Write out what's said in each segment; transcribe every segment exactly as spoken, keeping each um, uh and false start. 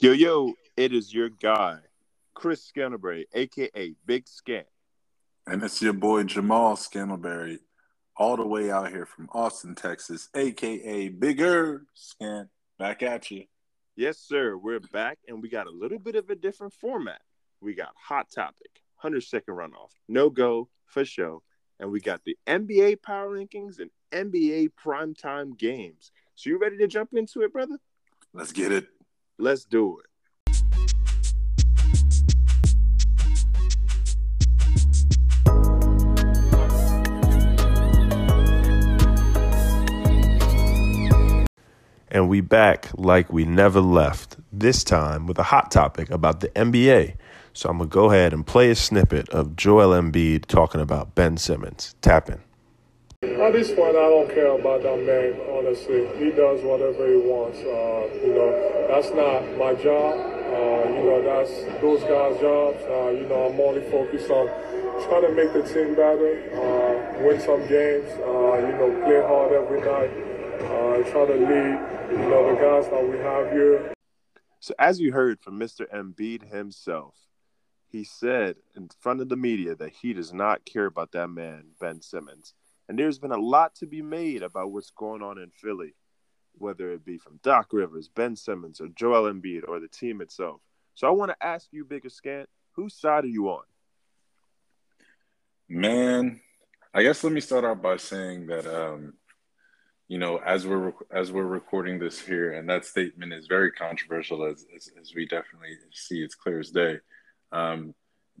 Yo, yo, it is your guy, Chris Scantleberry, a k a. Big Scant. And it's your boy, Jamal Scantleberry, all the way out here from Austin, Texas, a k a. Bigger Scant. Back at you. Yes, sir. We're back, and we got a little bit of a different format. We got Hot Topic, one hundred second Runoff, No Go for show, and we got the N B A Power Rankings and N B A Primetime Games. So you ready to jump into it, brother? Let's get it. Let's do it. And we back like we never left, this time with a hot topic about the N B A. So I'm going to go ahead and play a snippet of Joel Embiid talking about Ben Simmons. Tap in. At this point, I don't care about that man, honestly. He does whatever he wants. Uh, you know, that's not my job. Uh, you know, that's those guys' jobs. Uh, you know, I'm only focused on trying to make the team better, uh, win some games, uh, you know, play hard every night, uh, try to lead, you know, the guys that we have here. So as you heard from Mister Embiid himself, he said in front of the media that he does not care about that man, Ben Simmons. And there's been a lot to be made about what's going on in Philly, whether it be from Doc Rivers, Ben Simmons, or Joel Embiid, or the team itself. So I want to ask you, Bigger Scant, whose side are you on? Man, I guess let me start out by saying that, um, you know, as we're as we're recording this here, and that statement is very controversial, as as, as we definitely see, it's clear as day. Um,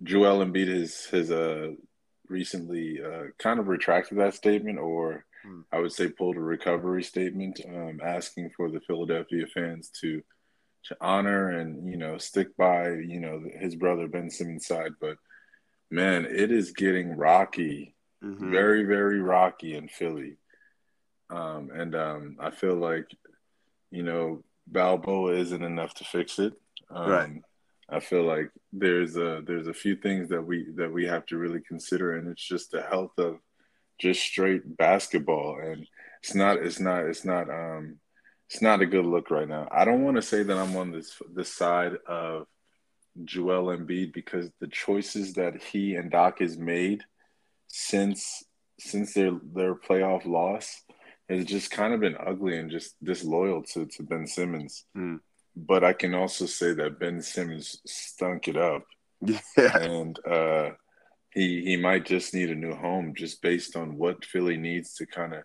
Joel Embiid is his uh. recently uh, kind of retracted that statement, or hmm. I would say pulled a recovery statement, um, asking for the Philadelphia fans to to honor and, you know, stick by, you know, his brother Ben Simmons' side. But, man, it is getting rocky, mm-hmm. very, very rocky in Philly. Um, and um, I feel like, you know, Balboa isn't enough to fix it. Um, right. I feel like there's a there's a few things that we that we have to really consider, and it's just the health of just straight basketball, and it's not it's not it's not um it's not a good look right now. I don't want to say that I'm on this this side of Joel Embiid, because the choices that he and Doc has made since since their their playoff loss has just kind of been ugly and just disloyal to to Ben Simmons. Mm. But I can also say that Ben Simmons stunk it up. Yeah. And uh, he he might just need a new home, just based on what Philly needs to kind of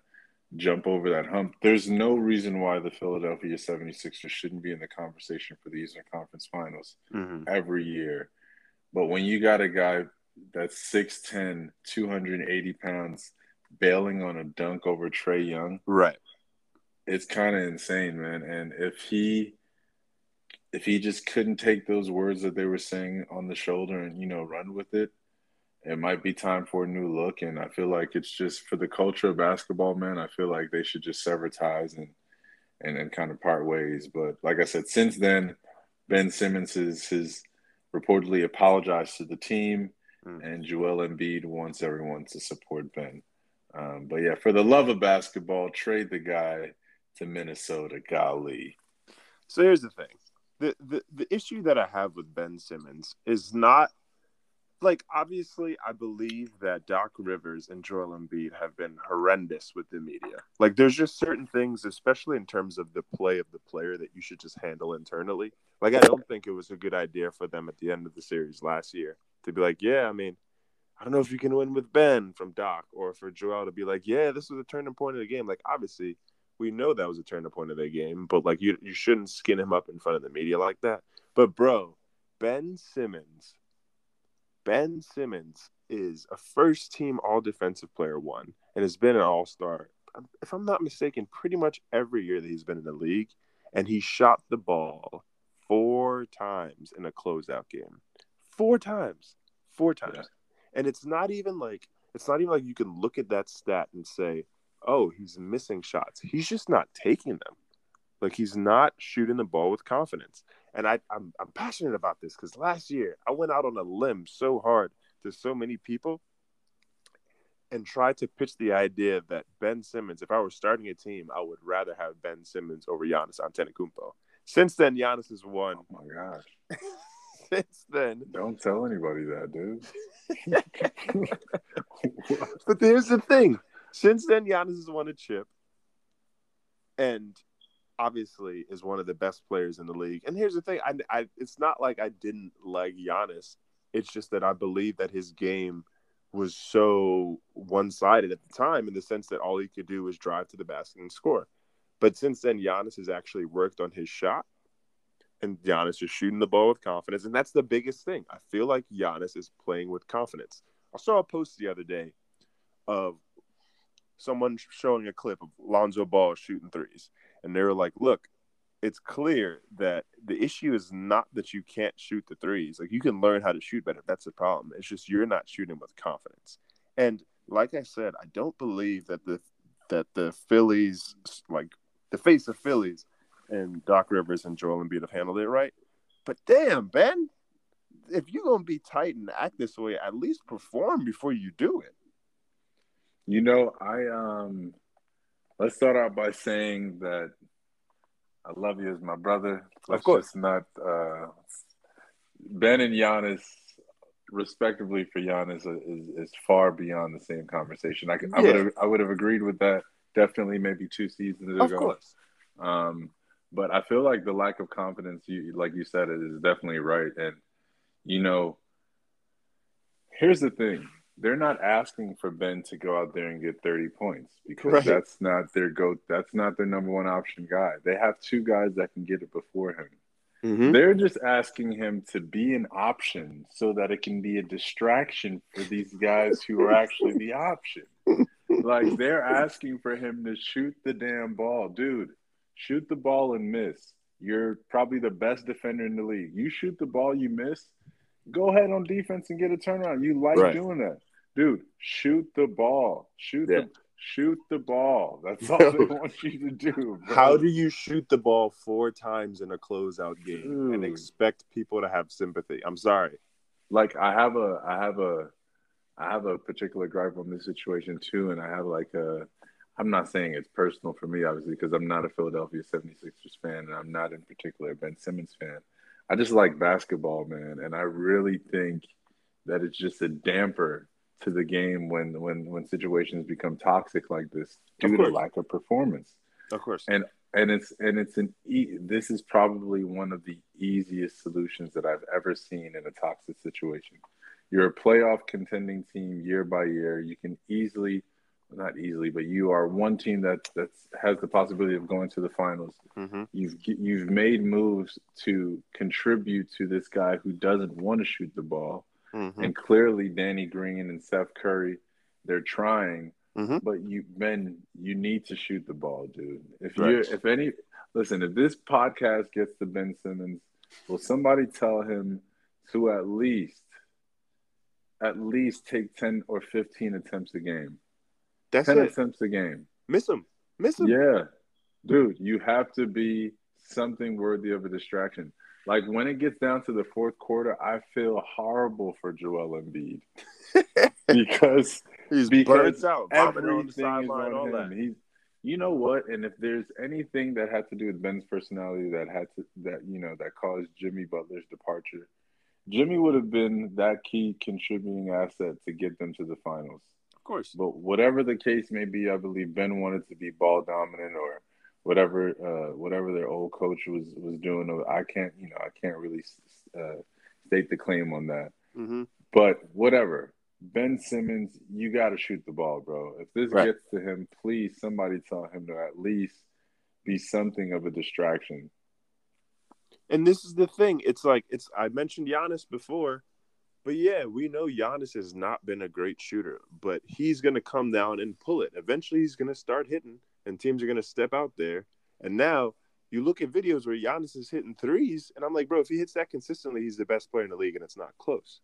jump over that hump. There's no reason why the Philadelphia seventy-sixers shouldn't be in the conversation for the Eastern Conference Finals mm-hmm. every year. But when you got a guy that's six ten, two hundred eighty pounds, bailing on a dunk over Trae Young, right? It's kind of insane, man. And if he... If he just couldn't take those words that they were saying on the shoulder and, you know, run with it, it might be time for a new look. And I feel like it's just for the culture of basketball, man, I feel like they should just sever ties and and, and kind of part ways. But like I said, since then, Ben Simmons has, has reportedly apologized to the team, mm. and Joel Embiid wants everyone to support Ben. Um, but, yeah, for the love of basketball, trade the guy to Minnesota, golly. So here's the thing. The, the the issue that I have with Ben Simmons is not, like, obviously I believe that Doc Rivers and Joel Embiid have been horrendous with the media. Like, there's just certain things, especially in terms of the play of the player, that you should just handle internally. Like, I don't think it was a good idea for them at the end of the series last year to be like, yeah, I mean, I don't know if you can win with Ben, from Doc, or for Joel to be like, yeah, this was a turning point of the game. Like, obviously we know that was a turning point of their game, but, like, you you shouldn't skin him up in front of the media like that. But, bro, Ben Simmons, Ben Simmons is a first-team all-defensive player one and has been an all-star, if I'm not mistaken, pretty much every year that he's been in the league, and he shot the ball four times in a closeout game. Four times. Four times. Yeah. And it's not even like it's not even like you can look at that stat and say, oh, he's missing shots. He's just not taking them. Like, he's not shooting the ball with confidence. And I, I'm, I'm passionate about this because last year I went out on a limb so hard to so many people and tried to pitch the idea that Ben Simmons, if I were starting a team, I would rather have Ben Simmons over Giannis Antetokounmpo. Since then, Giannis has won. Oh, my gosh. Since then. Don't tell anybody that, dude. But here's the thing. Since then, Giannis has won a chip and obviously is one of the best players in the league. And here's the thing. I, I, it's not like I didn't like Giannis. It's just that I believe that his game was so one-sided at the time in the sense that all he could do was drive to the basket and score. But since then, Giannis has actually worked on his shot, and Giannis is shooting the ball with confidence, and that's the biggest thing. I feel like Giannis is playing with confidence. I saw a post the other day of someone showing a clip of Lonzo Ball shooting threes, and they were like, look, it's clear that the issue is not that you can't shoot the threes. Like, you can learn how to shoot better. That's the problem. It's just you're not shooting with confidence. And like I said, I don't believe that the that the Phillies, like the face of Phillies, and Doc Rivers and Joel Embiid have handled it right. But damn, Ben, if you're gonna be tight and act this way, at least perform before you do it. You know, I um, let's start out by saying that I love you as my brother. Let's of course. Just not uh, Ben and Giannis, respectively for Giannis, is, is far beyond the same conversation. I, I yeah. would have I would have agreed with that definitely maybe two seasons ago. Of course. Um, but I feel like the lack of confidence, you, like you said, it is definitely right. And, you know, here's the thing. They're not asking for Ben to go out there and get thirty points because right. that's not their go. That's not their number one option guy. They have two guys that can get it before him. Mm-hmm. They're just asking him to be an option so that it can be a distraction for these guys who are actually the option. Like, they're asking for him to shoot the damn ball. Dude, shoot the ball and miss. You're probably the best defender in the league. You shoot the ball, you miss. Go ahead on defense and get a turnaround. You like right. doing that. Dude, shoot the ball. Shoot yeah. the shoot the ball. That's all they want you to do. Bro. How do you shoot the ball four times in a closeout game Dude. and expect people to have sympathy? I'm sorry. Like, I have a I have a I have a particular gripe on this situation too, and I have like a I'm not saying it's personal for me, obviously, because I'm not a Philadelphia seventy-sixers fan, and I'm not in particular a Ben Simmons fan. I just like basketball, man, and I really think that it's just a damper to the game when when, when situations become toxic like this due to lack of performance. Of course. And and it's and it's an e- this is probably one of the easiest solutions that I've ever seen in a toxic situation. You're a playoff contending team year by year. You can easily Not easily, but you are one team that that's, has the possibility of going to the finals. Mm-hmm. You've you've made moves to contribute to this guy who doesn't want to shoot the ball, mm-hmm. and clearly Danny Green and Steph Curry, they're trying, mm-hmm. but you Ben, you need to shoot the ball, dude. If right. you if any listen, if this podcast gets to Ben Simmons, will somebody tell him to at least at least take ten or fifteen attempts a game? That's ten it. attempts a game. Miss him. Miss him. Yeah. Dude, you have to be something worthy of a distraction. Like, when it gets down to the fourth quarter, I feel horrible for Joel Embiid. because he's because out. Everything on the sideline, all that. He's, you know what? And if there's anything that had to do with Ben's personality that had to that you know that caused Jimmy Butler's departure, Jimmy would have been that key contributing asset to get them to the finals. Of course. But whatever the case may be, I believe Ben wanted to be ball dominant or whatever uh, whatever their old coach was, was doing. I can't, you know, I can't really uh, state the claim on that. Mm-hmm. But whatever. Ben Simmons, you got to shoot the ball, bro. If this right. gets to him, please somebody tell him to at least be something of a distraction. And this is the thing. It's like it's. I mentioned Giannis before. But, yeah, we know Giannis has not been a great shooter, but he's going to come down and pull it. Eventually, he's going to start hitting, and teams are going to step out there. And now you look at videos where Giannis is hitting threes, and I'm like, bro, if he hits that consistently, he's the best player in the league, and it's not close.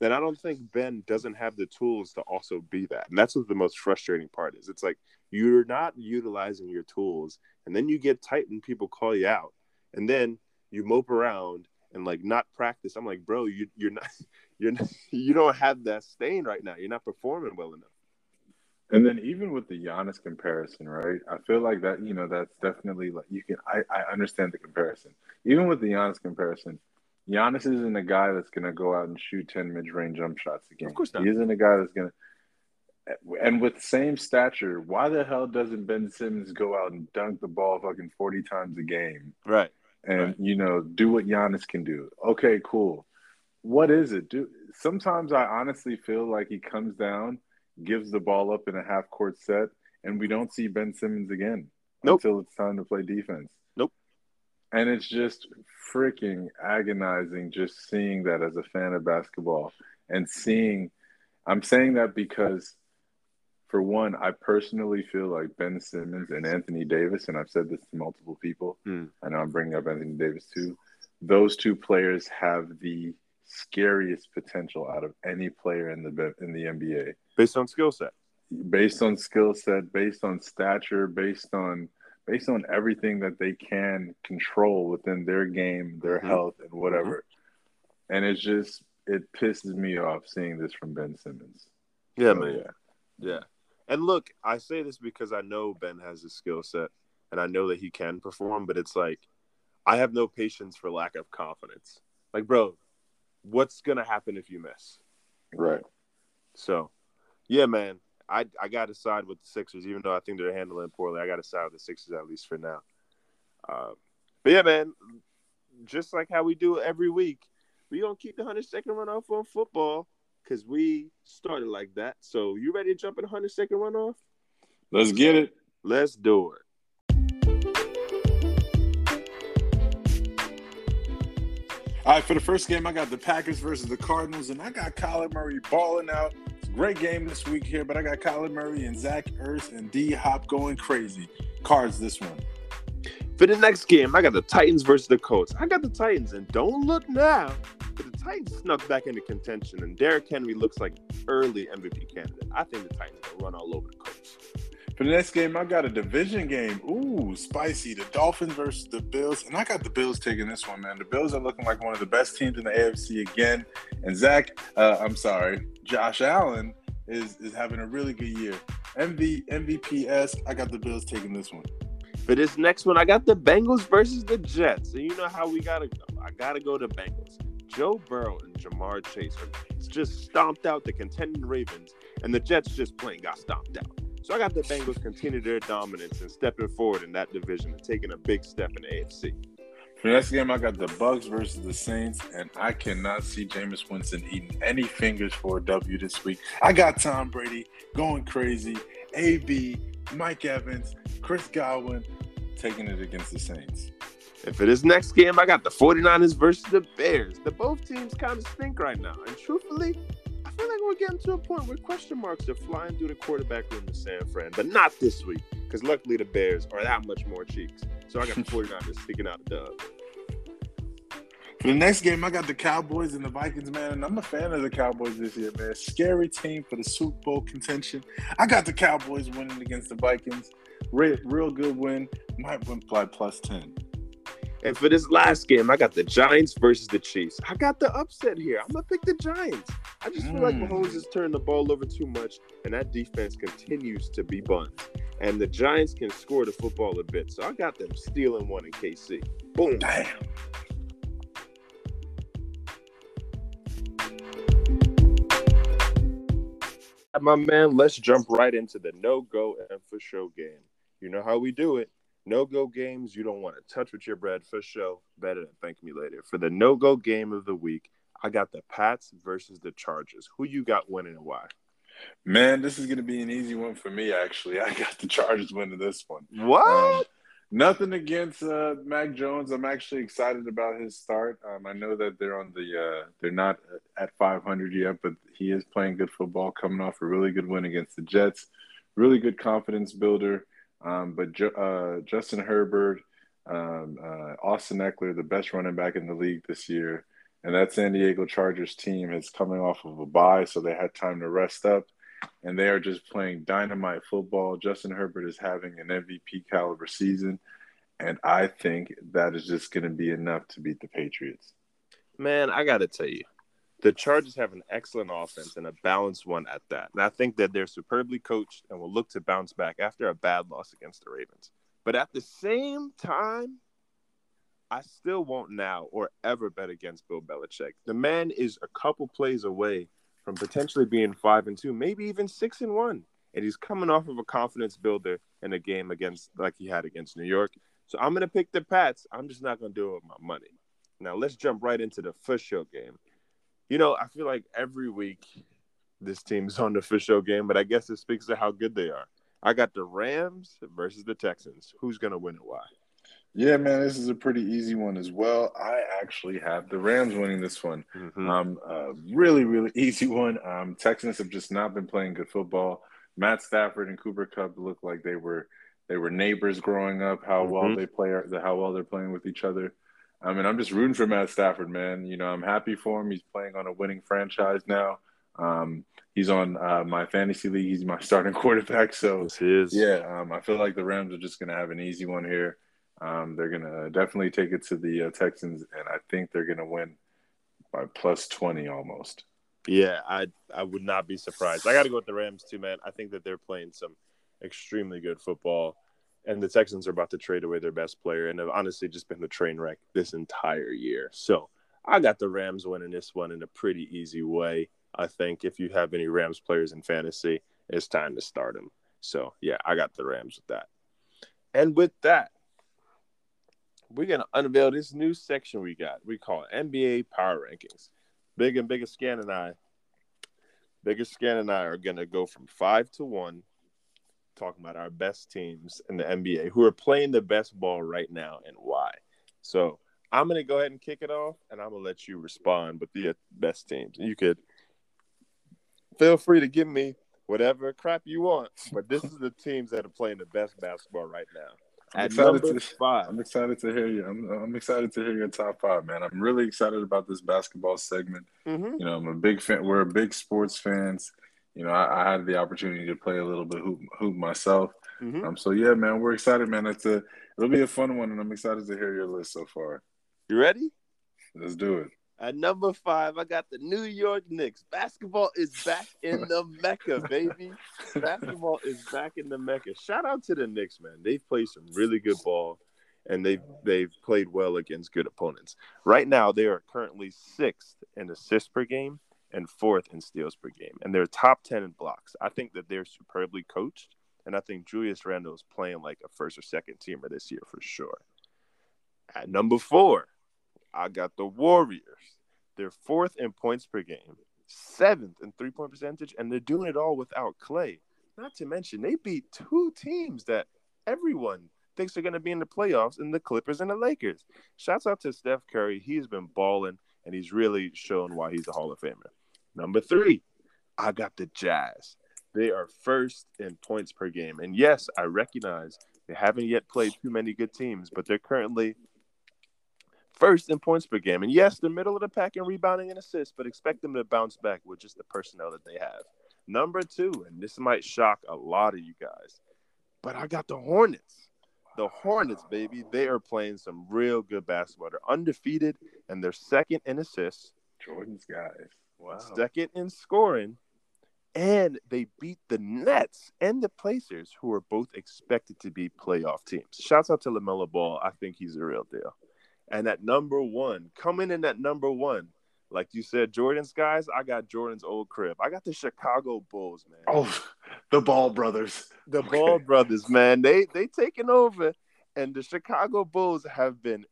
Then I don't think Ben doesn't have the tools to also be that. And that's what the most frustrating part is. It's like you're not utilizing your tools, and then you get tight and people call you out, and then you mope around. And like not practice, I'm like, bro, you you're not you're not, you don't have that stain right now. You're not performing well enough. And then even with the Giannis comparison, right? I feel like that, you know, that's definitely like you can. I, I understand the comparison. Even with the Giannis comparison, Giannis isn't a guy that's going to go out and shoot ten mid-range jump shots a game. Of course not. He isn't a guy that's going to. And with same stature, why the hell doesn't Ben Simmons go out and dunk the ball fucking forty times a game? Right. And, right. you know, do what Giannis can do. Okay, cool. What is it? Do Sometimes I honestly feel like he comes down, gives the ball up in a half-court set, and we don't see Ben Simmons again nope. until it's time to play defense. Nope. And it's just freaking agonizing just seeing that as a fan of basketball and seeing – I'm saying that because – for one, I personally feel like Ben Simmons and Anthony Davis, and I've said this to multiple people, mm. I know I'm bringing up Anthony Davis too, those two players have the scariest potential out of any player in the in the N B A. Based on skill set. Based on skill set, based on stature, based on based on everything that they can control within their game, their mm-hmm. health, and whatever. Mm-hmm. And it's just, it pisses me off seeing this from Ben Simmons. Yeah, so, man. Yeah. yeah. And look, I say this because I know Ben has his skill set and I know that he can perform, but it's like I have no patience for lack of confidence. Like, bro, what's going to happen if you miss? Right. So, yeah, man, I I got to side with the Sixers, even though I think they're handling it poorly. I got to side with the Sixers at least for now. Um, but, yeah, man, just like how we do every week, we're going to keep the one hundred second runoff on football. Because we started like that. So, you ready to jump in one hundred second runoff? Let's get it. Let's do it. All right, for the first game, I got the Packers versus the Cardinals, and I got Kyler Murray balling out. It's a great game this week here, but I got Kyler Murray and Zach Ertz and D-Hop going crazy. Cards this one. For the next game, I got the Titans versus the Colts. I got the Titans, and don't look now. But the Titans snuck back into contention, and Derrick Henry looks like early M V P candidate. I think the Titans will run all over the Colts. For the next game, I got a division game. Ooh, spicy. The Dolphins versus the Bills. And I got the Bills taking this one, man. The Bills are looking like one of the best teams in the A F C again. And Zach, uh, I'm sorry, Josh Allen is, is having a really good year. M V, M V P-esque, I got the Bills taking this one. For this next one, I got the Bengals versus the Jets. And you know how we got to go. I got to go to Bengals. Joe Burrow and Ja'Marr Chase just stomped out the contending Ravens, and the Jets just plain got stomped out. So I got the Bengals continue their dominance and stepping forward in that division and taking a big step in the A F C. For the next game, I got the Bucks versus the Saints, and I cannot see Jameis Winston eating any fingers for a W this week. I got Tom Brady going crazy, A B, Mike Evans, Chris Godwin taking it against the Saints. And for this next game, I got the forty-niners versus the Bears. The both teams kind of stink right now. And truthfully, I feel like we're getting to a point where question marks are flying through the quarterback room to San Fran. But not this week, because luckily the Bears are that much more cheeks. So I got the forty-niners sticking out the dub. For the next game, I got the Cowboys and the Vikings, man. And I'm a fan of the Cowboys this year, man. Scary team for the Super Bowl contention. I got the Cowboys winning against the Vikings. Real, real good win. Might win by plus ten. And for this last game, I got the Giants versus the Chiefs. I got the upset here. I'm going to pick the Giants. I just feel mm. like Mahomes has turned the ball over too much, and that defense continues to be buns. And the Giants can score the football a bit, so I got them stealing one in K C. Boom. Damn. My man, let's jump right into the no-go and for show game. You know how we do it. No-go games you don't want to touch with your bread for show. Better than thank me later. For the no-go game of the week, I got the Pats versus the Chargers. Who you got winning and why? Man, this is going to be an easy one for me, actually. I got the Chargers winning this one. What? Um, nothing against uh, Mac Jones. I'm actually excited about his start. Um, I know that they're on the uh, – they're not at five hundred yet, but he is playing good football, coming off a really good win against the Jets. Really good confidence builder. Um, but uh, Justin Herbert, um, uh, Austin Eckler, the best running back in the league this year, and that San Diego Chargers team is coming off of a bye, so they had time to rest up, and they are just playing dynamite football. Justin Herbert is having an M V P caliber season, and I think that is just going to be enough to beat the Patriots. Man, I got to tell you, The Chargers have an excellent offense and a balanced one at that. And I think that they're superbly coached and will look to bounce back after a bad loss against the Ravens. But at the same time, I still won't now or ever bet against Bill Belichick. The man is a couple plays away from potentially being five and two, maybe even six and one. And he's coming off of a confidence builder in a game against like he had against New York. So I'm going to pick the Pats. I'm just not going to do it with my money. Now, let's jump right into the first show game. You know, I feel like every week this team's on the first show game, but I guess it speaks to how good they are. I got the Rams versus the Texans. Who's going to win and why? Yeah, man, this is a pretty easy one as well. I actually have the Rams winning this one. Mm-hmm. Um, uh, really, really easy one. Um, Texans have just not been playing good football. Matt Stafford and Cooper Kupp look like they were they were neighbors growing up. How mm-hmm. well they play, how well they're playing with each other. I mean, I'm just rooting for Matt Stafford, man. You know, I'm happy for him. He's playing on a winning franchise now. Um, he's on uh, my fantasy league. He's my starting quarterback. So, yes, he is. yeah, um, I feel like the Rams are just going to have an easy one here. Um, they're going to definitely take it to the uh, Texans, and I think they're going to win by plus twenty almost. Yeah, I I would not be surprised. I got to go with the Rams too, man. I think that they're playing some extremely good football. And the Texans are about to trade away their best player and have honestly just been the train wreck this entire year. So I got the Rams winning this one in a pretty easy way. I think if you have any Rams players in fantasy, it's time to start them. So, yeah, I got the Rams with that. And with that, we're going to unveil this new section we got. We call it N B A Power Rankings. Big and Bigger Scan and I, Bigger Scan and I are going to go from five to one, talking about our best teams in the N B A who are playing the best ball right now and why. So I'm going to go ahead and kick it off, and I'm going to let you respond with the best teams. You could feel free to give me whatever crap you want, but this is the teams that are playing the best basketball right now. I'm excited to, five. I'm excited to hear you. I'm, I'm excited to hear your top five, man. I'm really excited about this basketball segment. Mm-hmm. You know, I'm a big fan. We're big sports fans. You know, I, I had the opportunity to play a little bit hoop, hoop myself. Mm-hmm. Um, so, yeah, man, we're excited, man. It's a, it'll be a fun one, and I'm excited to hear your list so far. You ready? Let's do it. At number five, I got the New York Knicks. Basketball is back in the Mecca, baby. Basketball is back in the Mecca. Shout out to the Knicks, man. They've played some really good ball, and they've, they've played well against good opponents. Right now, they are currently sixth in assists per game and fourth in steals per game. And they're top ten in blocks. I think that they're superbly coached, and I think Julius Randle is playing like a first or second teamer this year for sure. At number four, I got the Warriors. They're fourth in points per game, seventh in three-point percentage, and they're doing it all without Clay. Not to mention, they beat two teams that everyone thinks are going to be in the playoffs, in the Clippers and the Lakers. Shouts out to Steph Curry. He's been balling, and he's really shown why he's a Hall of Famer. Number three, I got the Jazz. They are first in points per game. And, yes, I recognize they haven't yet played too many good teams, but they're currently – first in points per game. And, yes, they're middle of the pack in rebounding and assists, but expect them to bounce back with just the personnel that they have. Number two, and this might shock a lot of you guys, but I got the Hornets. The Hornets, baby, they are playing some real good basketball. They're undefeated, and they're second in assists. Jordan's guys. Wow. Second in scoring, and they beat the Nets and the Pacers, who are both expected to be playoff teams. Shouts out to LaMelo Ball. I think he's the real deal. And at number one, coming in at number one, like you said, Jordan's guys, I got Jordan's old crib. I got the Chicago Bulls, man. Oh, the Ball brothers. The okay. Ball brothers, man. They they taking over. And the Chicago Bulls have been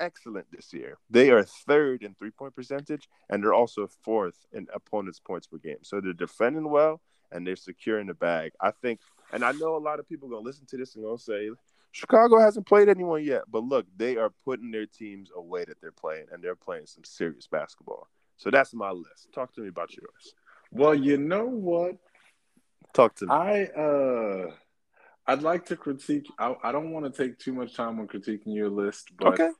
excellent this year. They are third in three-point percentage, and they're also fourth in opponents' points per game. So they're defending well, and they're securing the bag. I think – and I know a lot of people are going to listen to this and going to say – Chicago hasn't played anyone yet, but look, they are putting their teams away that they're playing, and they're playing some serious basketball. So that's my list. Talk to me about yours. Well, you know what? Talk to me. I, uh, I'd like to critique. I, I don't want to take too much time on critiquing your list, but okay.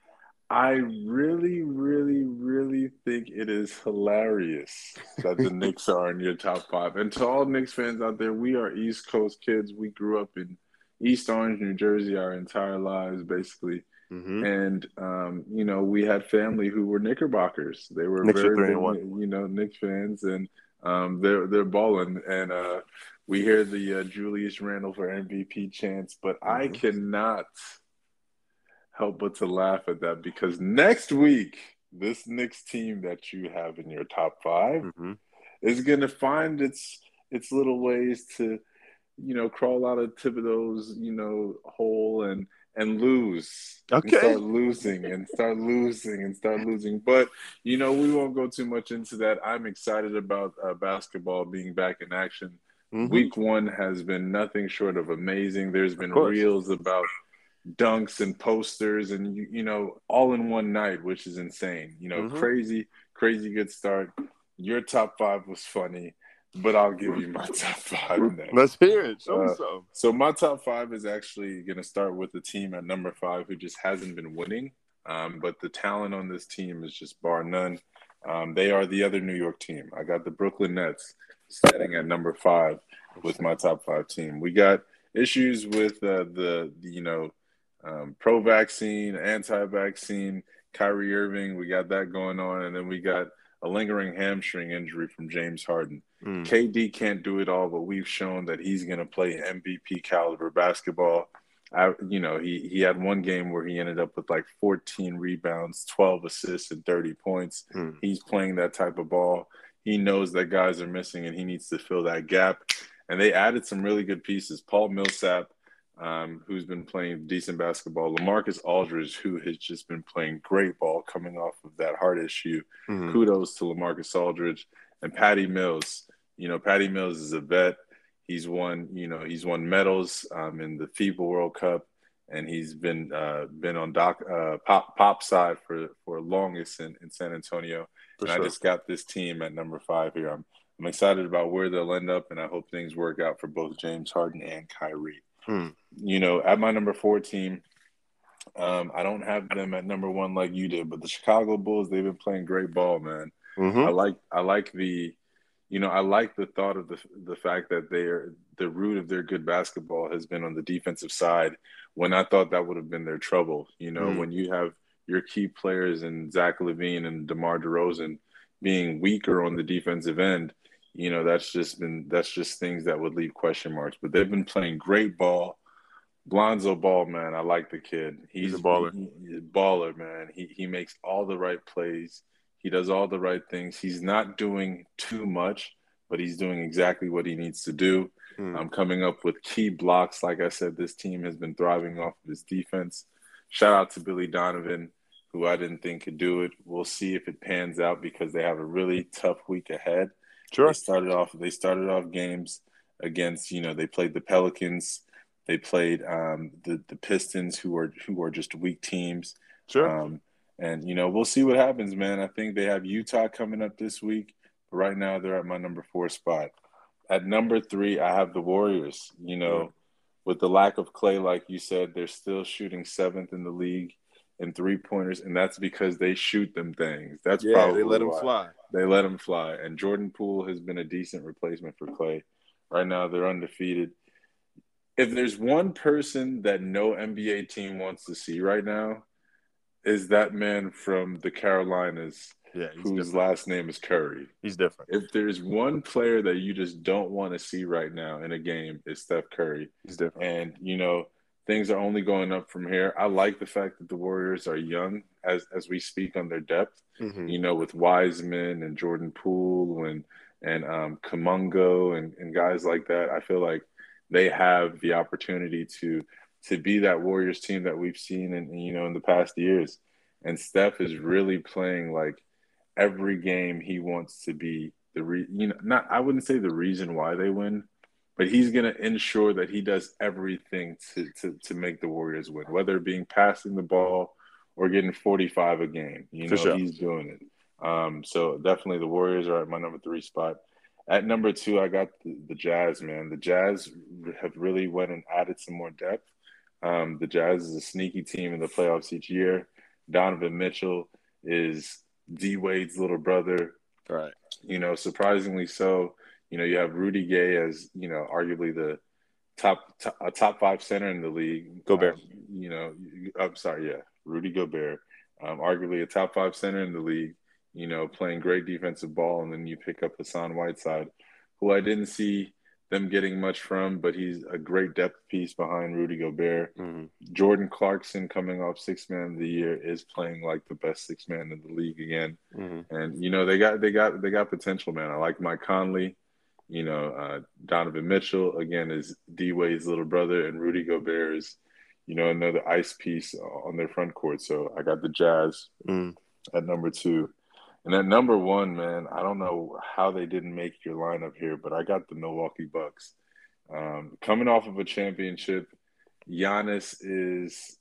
I really, really, really think it is hilarious that the Knicks are in your top five. And to all Knicks fans out there, we are East Coast kids. We grew up in East Orange, New Jersey, our entire lives, basically. Mm-hmm. And, um, you know, we had family who were Knickerbockers. They were Knicks very, big, you know, Knicks fans, and um, they're, they're balling. And uh, we hear the uh, Julius Randle for M V P chants, but mm-hmm. I cannot help but to laugh at that, because next week, this Knicks team that you have in your top five mm-hmm. is going to find its its little ways to, you know, crawl out of Thibodeau's, you know, hole and and lose. Okay. And start losing and start losing and start losing. But, you know, we won't go too much into that. I'm excited about uh, basketball being back in action. Mm-hmm. Week one has been nothing short of amazing. There's been reels about dunks and posters and, you, you know, all in one night, which is insane. You know, mm-hmm. crazy, crazy good start. Your top five was funny, but I'll give you my top five next. Let's hear it. Show me uh, some. So my top five is actually going to start with the team at number five who just hasn't been winning. Um, but the talent on this team is just bar none. Um, they are the other New York team. I got the Brooklyn Nets starting at number five with my top five team. We got issues with uh, the, the, you know, Um, pro-vaccine, anti-vaccine, Kyrie Irving. We got that going on. And then we got a lingering hamstring injury from James Harden. Mm. K D can't do it all, but we've shown that he's going to play M V P caliber basketball. I, you know, he, he had one game where he ended up with like fourteen rebounds, twelve assists, and thirty points. Mm. He's playing that type of ball. He knows that guys are missing, and he needs to fill that gap. And they added some really good pieces. Paul Millsap, Um, who's been playing decent basketball. LaMarcus Aldridge, who has just been playing great ball coming off of that heart issue. Mm-hmm. Kudos to LaMarcus Aldridge. And Patty Mills. You know, Patty Mills is a vet. He's won, you know, he's won medals um, in the FIBA World Cup, and he's been uh, been on Doc uh, Pop Pop's side for, for longest in, in San Antonio. For and sure. I just got this team at number five here. I'm, I'm excited about where they'll end up, and I hope things work out for both James Harden and Kyrie. Hmm. You know, at my number four team, um, I don't have them at number one like you did, but the Chicago Bulls, they've been playing great ball, man. Mm-hmm. I like I like the, you know, I like the thought of the the fact that they're the root of their good basketball has been on the defensive side, when I thought that would have been their trouble. You know, mm-hmm. when you have your key players in Zach LaVine and DeMar DeRozan being weaker on the defensive end, you know, that's just been that's just things that would leave question marks. But they've been playing great ball. Lonzo Ball, man, I like the kid. He's, he's a baller. He's a baller, man. He he makes all the right plays. He does all the right things. He's not doing too much, but he's doing exactly what he needs to do. Mm. Um, coming up with key blocks. Like I said, this team has been thriving off of his defense. Shout out to Billy Donovan, who I didn't think could do it. We'll see if it pans out, because they have a really tough week ahead. Sure. They started off. They started off games against, you know, they played the Pelicans, they played um, the the Pistons, who are who are just weak teams. Sure. Um, and you know, we'll see what happens, man. I think they have Utah coming up this week. But right now, they're at my number four spot. At number three, I have the Warriors. You know, yeah. with the lack of Klay, like you said, they're still shooting seventh in the league in three pointers, and that's because they shoot them things. That's yeah, probably they let them fly. They let them fly. And Jordan Poole has been a decent replacement for Klay. Right now, they're undefeated. If there's one person that no N B A team wants to see right now, is that man from the Carolinas, yeah, whose different. last name is Curry. He's different. If there's one player that you just don't want to see right now in a game, it's Steph Curry. He's different. And, you know, things are only going up from here. I like the fact that the Warriors are young as as we speak on their depth, mm-hmm. you know, with Wiseman and Jordan Poole and and um, Kumungo and, and guys like that. I feel like they have the opportunity to to be that Warriors team that we've seen in, you know, in the past years. And Steph is really playing like every game he wants to be the re- you know, not I wouldn't say the reason why they win, but he's going to ensure that he does everything to, to to make the Warriors win, whether it being passing the ball or getting forty-five a game. You know, sure. he's doing it. Um, so definitely the Warriors are at my number three spot. At number two, I got the, the Jazz, man. The Jazz have really went and added some more depth. Um, the Jazz is a sneaky team in the playoffs each year. Donovan Mitchell is D-Wade's little brother. Right. You know, surprisingly so. You know, you have Rudy Gay as, you know, arguably the top, top a top five center in the league. Gobert. Um, you know, I'm sorry, yeah. Rudy Gobert, um, arguably a top five center in the league, you know, playing great defensive ball. And then you pick up Hassan Whiteside, who I didn't see them getting much from, but he's a great depth piece behind Rudy Gobert. Mm-hmm. Jordan Clarkson, coming off sixth man of the year, is playing like the best sixth man in the league again. Mm-hmm. And, you know, they got, they got, they got potential, man. I like Mike Conley, you know, uh, Donovan Mitchell again is D-Wade's little brother, and Rudy Gobert is, you know, another ice piece on their front court. So I got the Jazz mm. at number two. And at number one, man, I don't know how they didn't make your lineup here, but I got the Milwaukee Bucks. Um, coming off of a championship, Giannis is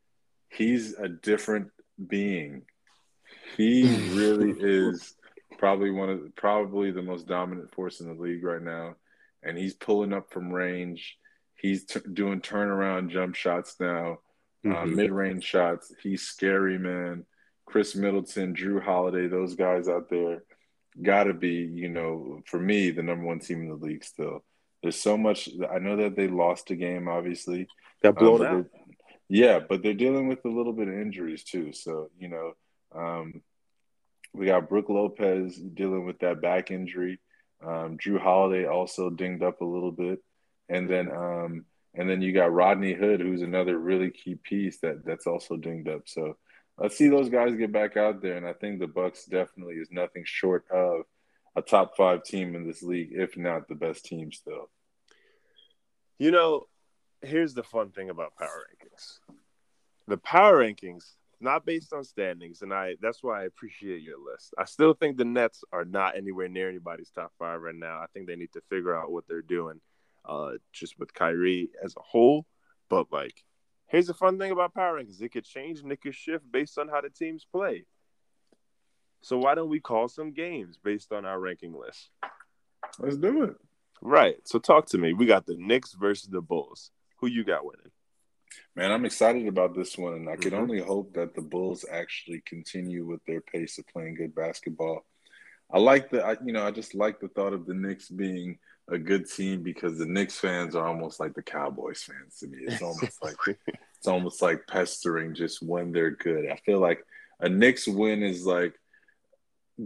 – he's a different being. He really is probably one of – probably the most dominant force in the league right now. And he's pulling up from range. He's t- doing turnaround jump shots now, mm-hmm. uh, mid-range shots. He's scary, man. Chris Middleton, Jrue Holiday, those guys out there got to be, you know, for me, the number one team in the league still. There's so much. I know that they lost a game, obviously. Got blown um, out. Yeah, but they're dealing with a little bit of injuries too. So, you know, um, we got Brooke Lopez dealing with that back injury. Um, Jrue Holiday also dinged up a little bit. And then um, and then you got Rodney Hood, who's another really key piece that, that's also dinged up. So, let's see those guys get back out there, and I think the Bucks definitely is nothing short of a top five team in this league, if not the best team still. You know, here's the fun thing about power rankings. The power rankings, not based on standings, and I that's why I appreciate your list. I still think the Nets are not anywhere near anybody's top five right now. I think they need to figure out what they're doing uh, just with Kyrie as a whole, but, like, here's the fun thing about power rankings. It could change and it could shift based on how the teams play. So why don't we call some games based on our ranking list? Let's do it. Right. So talk to me. We got the Knicks versus the Bulls. Who you got winning? Man, I'm excited about this one, and I mm-hmm. can only hope that the Bulls actually continue with their pace of playing good basketball. I like the, I, you know, I just like the thought of the Knicks being a good team, because the Knicks fans are almost like the Cowboys fans to me. It's almost like it's almost like pestering just when they're good. I feel like a Knicks win is like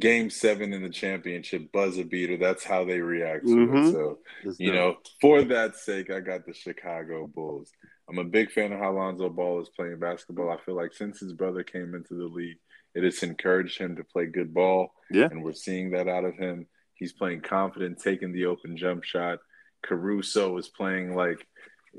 game seven in the championship buzzer beater. That's how they react to mm-hmm. it. So, it's you dope. know, for that sake, I got the Chicago Bulls. I'm a big fan of how Lonzo Ball is playing basketball. I feel like since his brother came into the league, it has encouraged him to play good ball. Yeah. And we're seeing that out of him. He's playing confident, taking the open jump shot. Caruso is playing like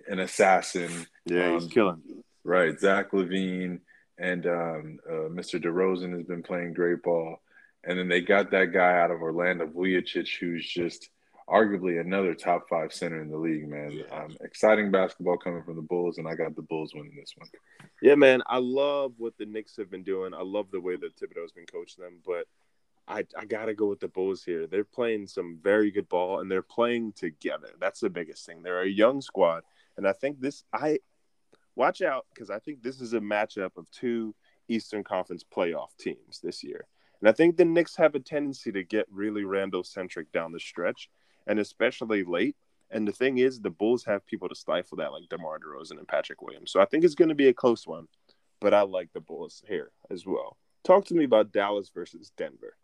an assassin. Yeah, um, he's killing. Right. Zach LaVine and um, uh, Mister DeRozan has been playing great ball. And then they got that guy out of Orlando, Vujicic, who's just arguably another top five center in the league, man. Um, exciting basketball coming from the Bulls, and I got the Bulls winning this one. Yeah, man. I love what the Knicks have been doing. I love the way that Thibodeau's been coaching them, but I, I got to go with the Bulls here. They're playing some very good ball, and they're playing together. That's the biggest thing. They're a young squad, and I think this – I watch out, because I think this is a matchup of two Eastern Conference playoff teams this year. And I think the Knicks have a tendency to get really Randle-centric down the stretch, and especially late. And the thing is, the Bulls have people to stifle that, like DeMar DeRozan and Patrick Williams. So I think it's going to be a close one, but I like the Bulls here as well. Talk to me about Dallas versus Denver.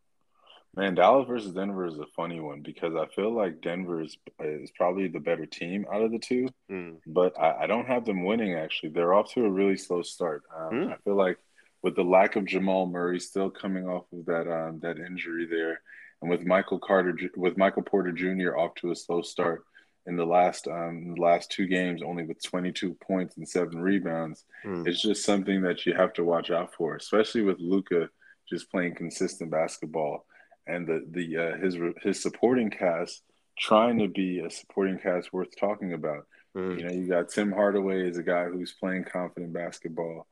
Man, Dallas versus Denver is a funny one, because I feel like Denver is, is probably the better team out of the two, mm. but I, I don't have them winning, actually. They're off to a really slow start. Um, mm. I feel like with the lack of Jamal Murray still coming off of that um, that injury there, and with Michael Carter, with Michael Porter Junior off to a slow start in the last um, last two games, only with twenty-two points and seven rebounds, mm. it's just something that you have to watch out for, especially with Luka just playing consistent basketball. And the the uh, his his supporting cast trying to be a supporting cast worth talking about. Mm. You know, you got Tim Hardaway as a guy who's playing confident basketball.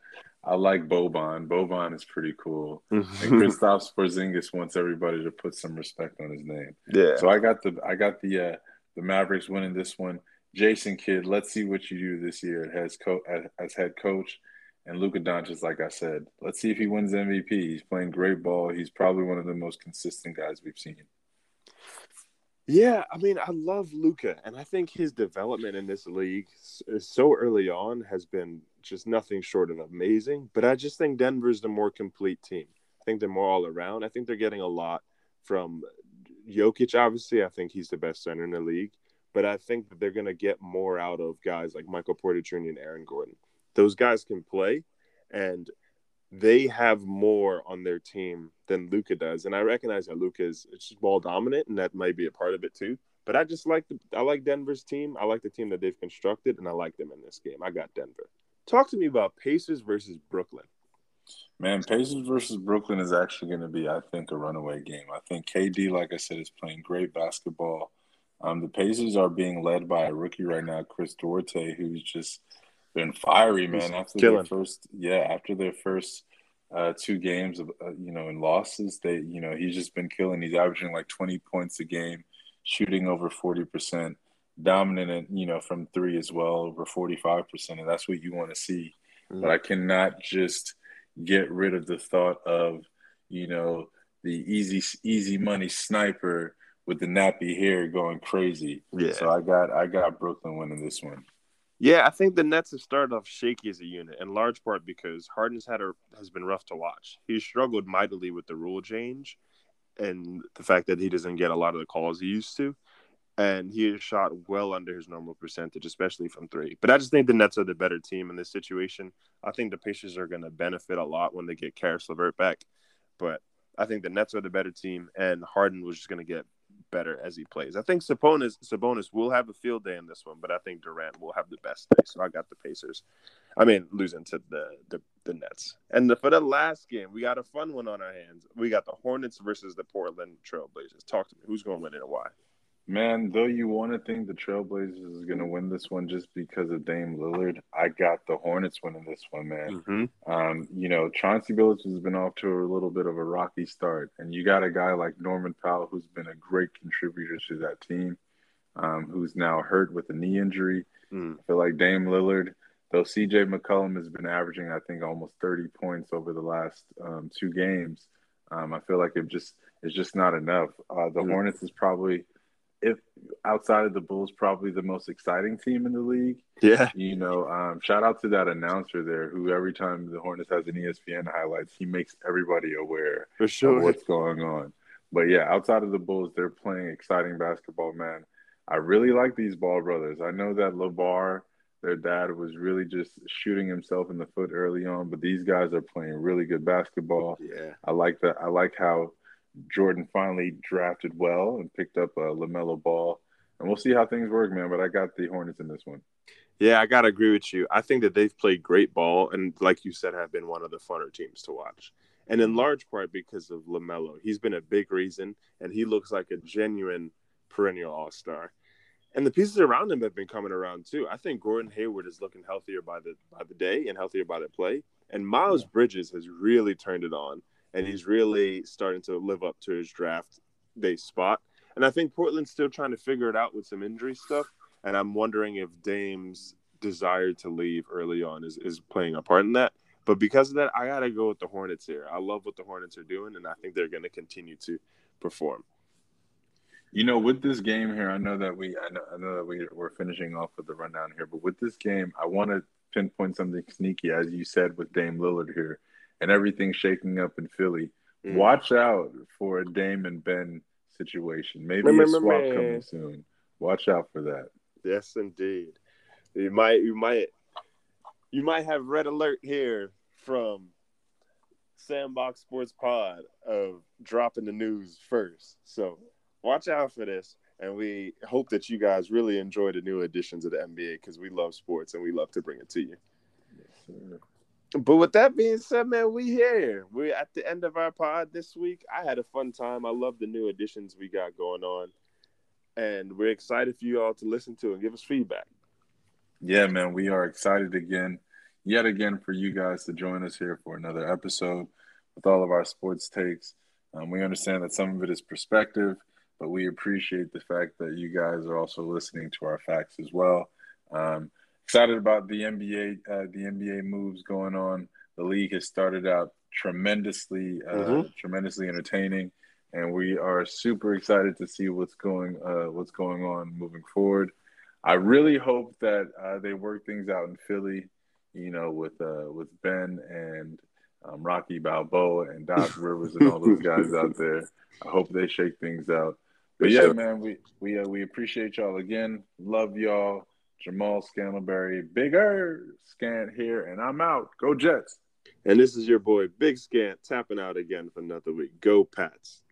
I like Boban. Boban is pretty cool. And Kristaps Porzingis wants everybody to put some respect on his name. Yeah. So I got the I got the uh, the Mavericks winning this one. Jason Kidd, let's see what you do this year as co- as, as head coach. And Luka Doncic, like I said, let's see if he wins M V P. He's playing great ball. He's probably one of the most consistent guys we've seen. Yeah, I mean, I love Luka, and I think his development in this league so early on has been just nothing short of amazing. But I just think Denver's the more complete team. I think they're more all around. I think they're getting a lot from Jokic, obviously. I think he's the best center in the league. But I think that they're going to get more out of guys like Michael Porter Junior and Aaron Gordon. Those guys can play, and they have more on their team than Luka does. And I recognize that Luka is ball dominant, and that might be a part of it too. But I just like the, I like Denver's team. I like the team that they've constructed, and I like them in this game. I got Denver. Talk to me about Pacers versus Brooklyn. Man, Pacers versus Brooklyn is actually going to be, I think, a runaway game. I think K D, like I said, is playing great basketball. Um, the Pacers are being led by a rookie right now, Chris Duarte, who's just been fiery, man. After Killing. their first, yeah, after their first uh, two games of uh, you know in losses, they you know he's just been killing. He's averaging like twenty points a game, shooting over forty percent, dominant, you know, from three as well, over forty-five percent, and that's what you want to see. Mm-hmm. But I cannot just get rid of the thought of, you know, the easy easy money sniper with the nappy hair going crazy. Yeah. So I got I got Brooklyn winning this one. Yeah, I think the Nets have started off shaky as a unit, in large part because Harden's had a, has been rough to watch. He struggled mightily with the rule change and the fact that he doesn't get a lot of the calls he used to. And he has shot well under his normal percentage, especially from three. But I just think the Nets are the better team in this situation. I think the Pacers are going to benefit a lot when they get Karis LeVert back. But I think the Nets are the better team, and Harden was just going to get better as he plays. I think Sabonis, Sabonis will have a field day in this one, but I think Durant will have the best day. So I got the Pacers. I mean, losing to the the, the Nets. And the, for the last game, we got a fun one on our hands. We got the Hornets versus the Portland Trailblazers. Talk to me. Who's going to win it and why? Man, though you want to think the Trailblazers is going to win this one just because of Dame Lillard, I got the Hornets winning this one, man. Mm-hmm. Um, you know, Chauncey Billups has been off to a little bit of a rocky start, and you got a guy like Norman Powell who's been a great contributor to that team, um, who's now hurt with a knee injury. Mm. I feel like Dame Lillard, though C J McCollum has been averaging, I think, almost thirty points over the last um, two games. Um, I feel like it just it's just not enough. Uh, the mm. Hornets is probably – if outside of the Bulls, probably the most exciting team in the league. Yeah. You know, um, shout out to that announcer there who every time the Hornets has an E S P N highlights, he makes everybody aware For sure. of what's going on. But, yeah, outside of the Bulls, they're playing exciting basketball, man. I really like these Ball brothers. I know that LaVar, their dad, was really just shooting himself in the foot early on, but these guys are playing really good basketball. Yeah. I like that. I like how Jordan finally drafted well and picked up a LaMelo Ball. And we'll see how things work, man. But I got the Hornets in this one. Yeah, I got to agree with you. I think that they've played great ball and, like you said, have been one of the funner teams to watch. And in large part because of LaMelo. He's been a big reason, and he looks like a genuine perennial all-star. And the pieces around him have been coming around too. I think Gordon Hayward is looking healthier by the by the day and healthier by the play. And Miles yeah. Bridges has really turned it on. And he's really starting to live up to his draft day spot. And I think Portland's still trying to figure it out with some injury stuff. And I'm wondering if Dame's desire to leave early on is, is playing a part in that. But because of that, I got to go with the Hornets here. I love what the Hornets are doing, and I think they're going to continue to perform. You know, with this game here, I know that we, I know, I know that we we're finishing off with the rundown here. But with this game, I want to pinpoint something sneaky, as you said, with Dame Lillard here. And everything's shaking up in Philly. Mm. Watch out for a Dame and Ben situation. Maybe man, a swap man, man. coming soon. Watch out for that. Yes, indeed. You might, you might, you might have red alert here from Sandbox Sports Pod of dropping the news first. So watch out for this. And we hope that you guys really enjoy the new editions of the N B A because we love sports and we love to bring it to you. Yes, sir. But with that being said, man, we here. We're at the end of our pod this week. I had a fun time. I love the new additions we got going on. And we're excited for you all to listen to and give us feedback. Yeah, man, we are excited again, yet again, for you guys to join us here for another episode with all of our sports takes. Um, we understand that some of it is perspective, but we appreciate the fact that you guys are also listening to our facts as well. Um Excited about the N B A, uh, the N B A moves going on. The league has started out tremendously, uh, mm-hmm. tremendously entertaining, and we are super excited to see what's going, uh, what's going on moving forward. I really hope that uh, they work things out in Philly. you know, with uh, with Ben and um, Rocky Balboa and Doc Rivers and all those guys out there. I hope they shake things out. But yeah, sure. man, we we uh, we appreciate y'all again. Love y'all. Jamal Scantleberry, bigger Scant here, and I'm out. Go Jets. And this is your boy, Big Scant, tapping out again for another week. Go Pats.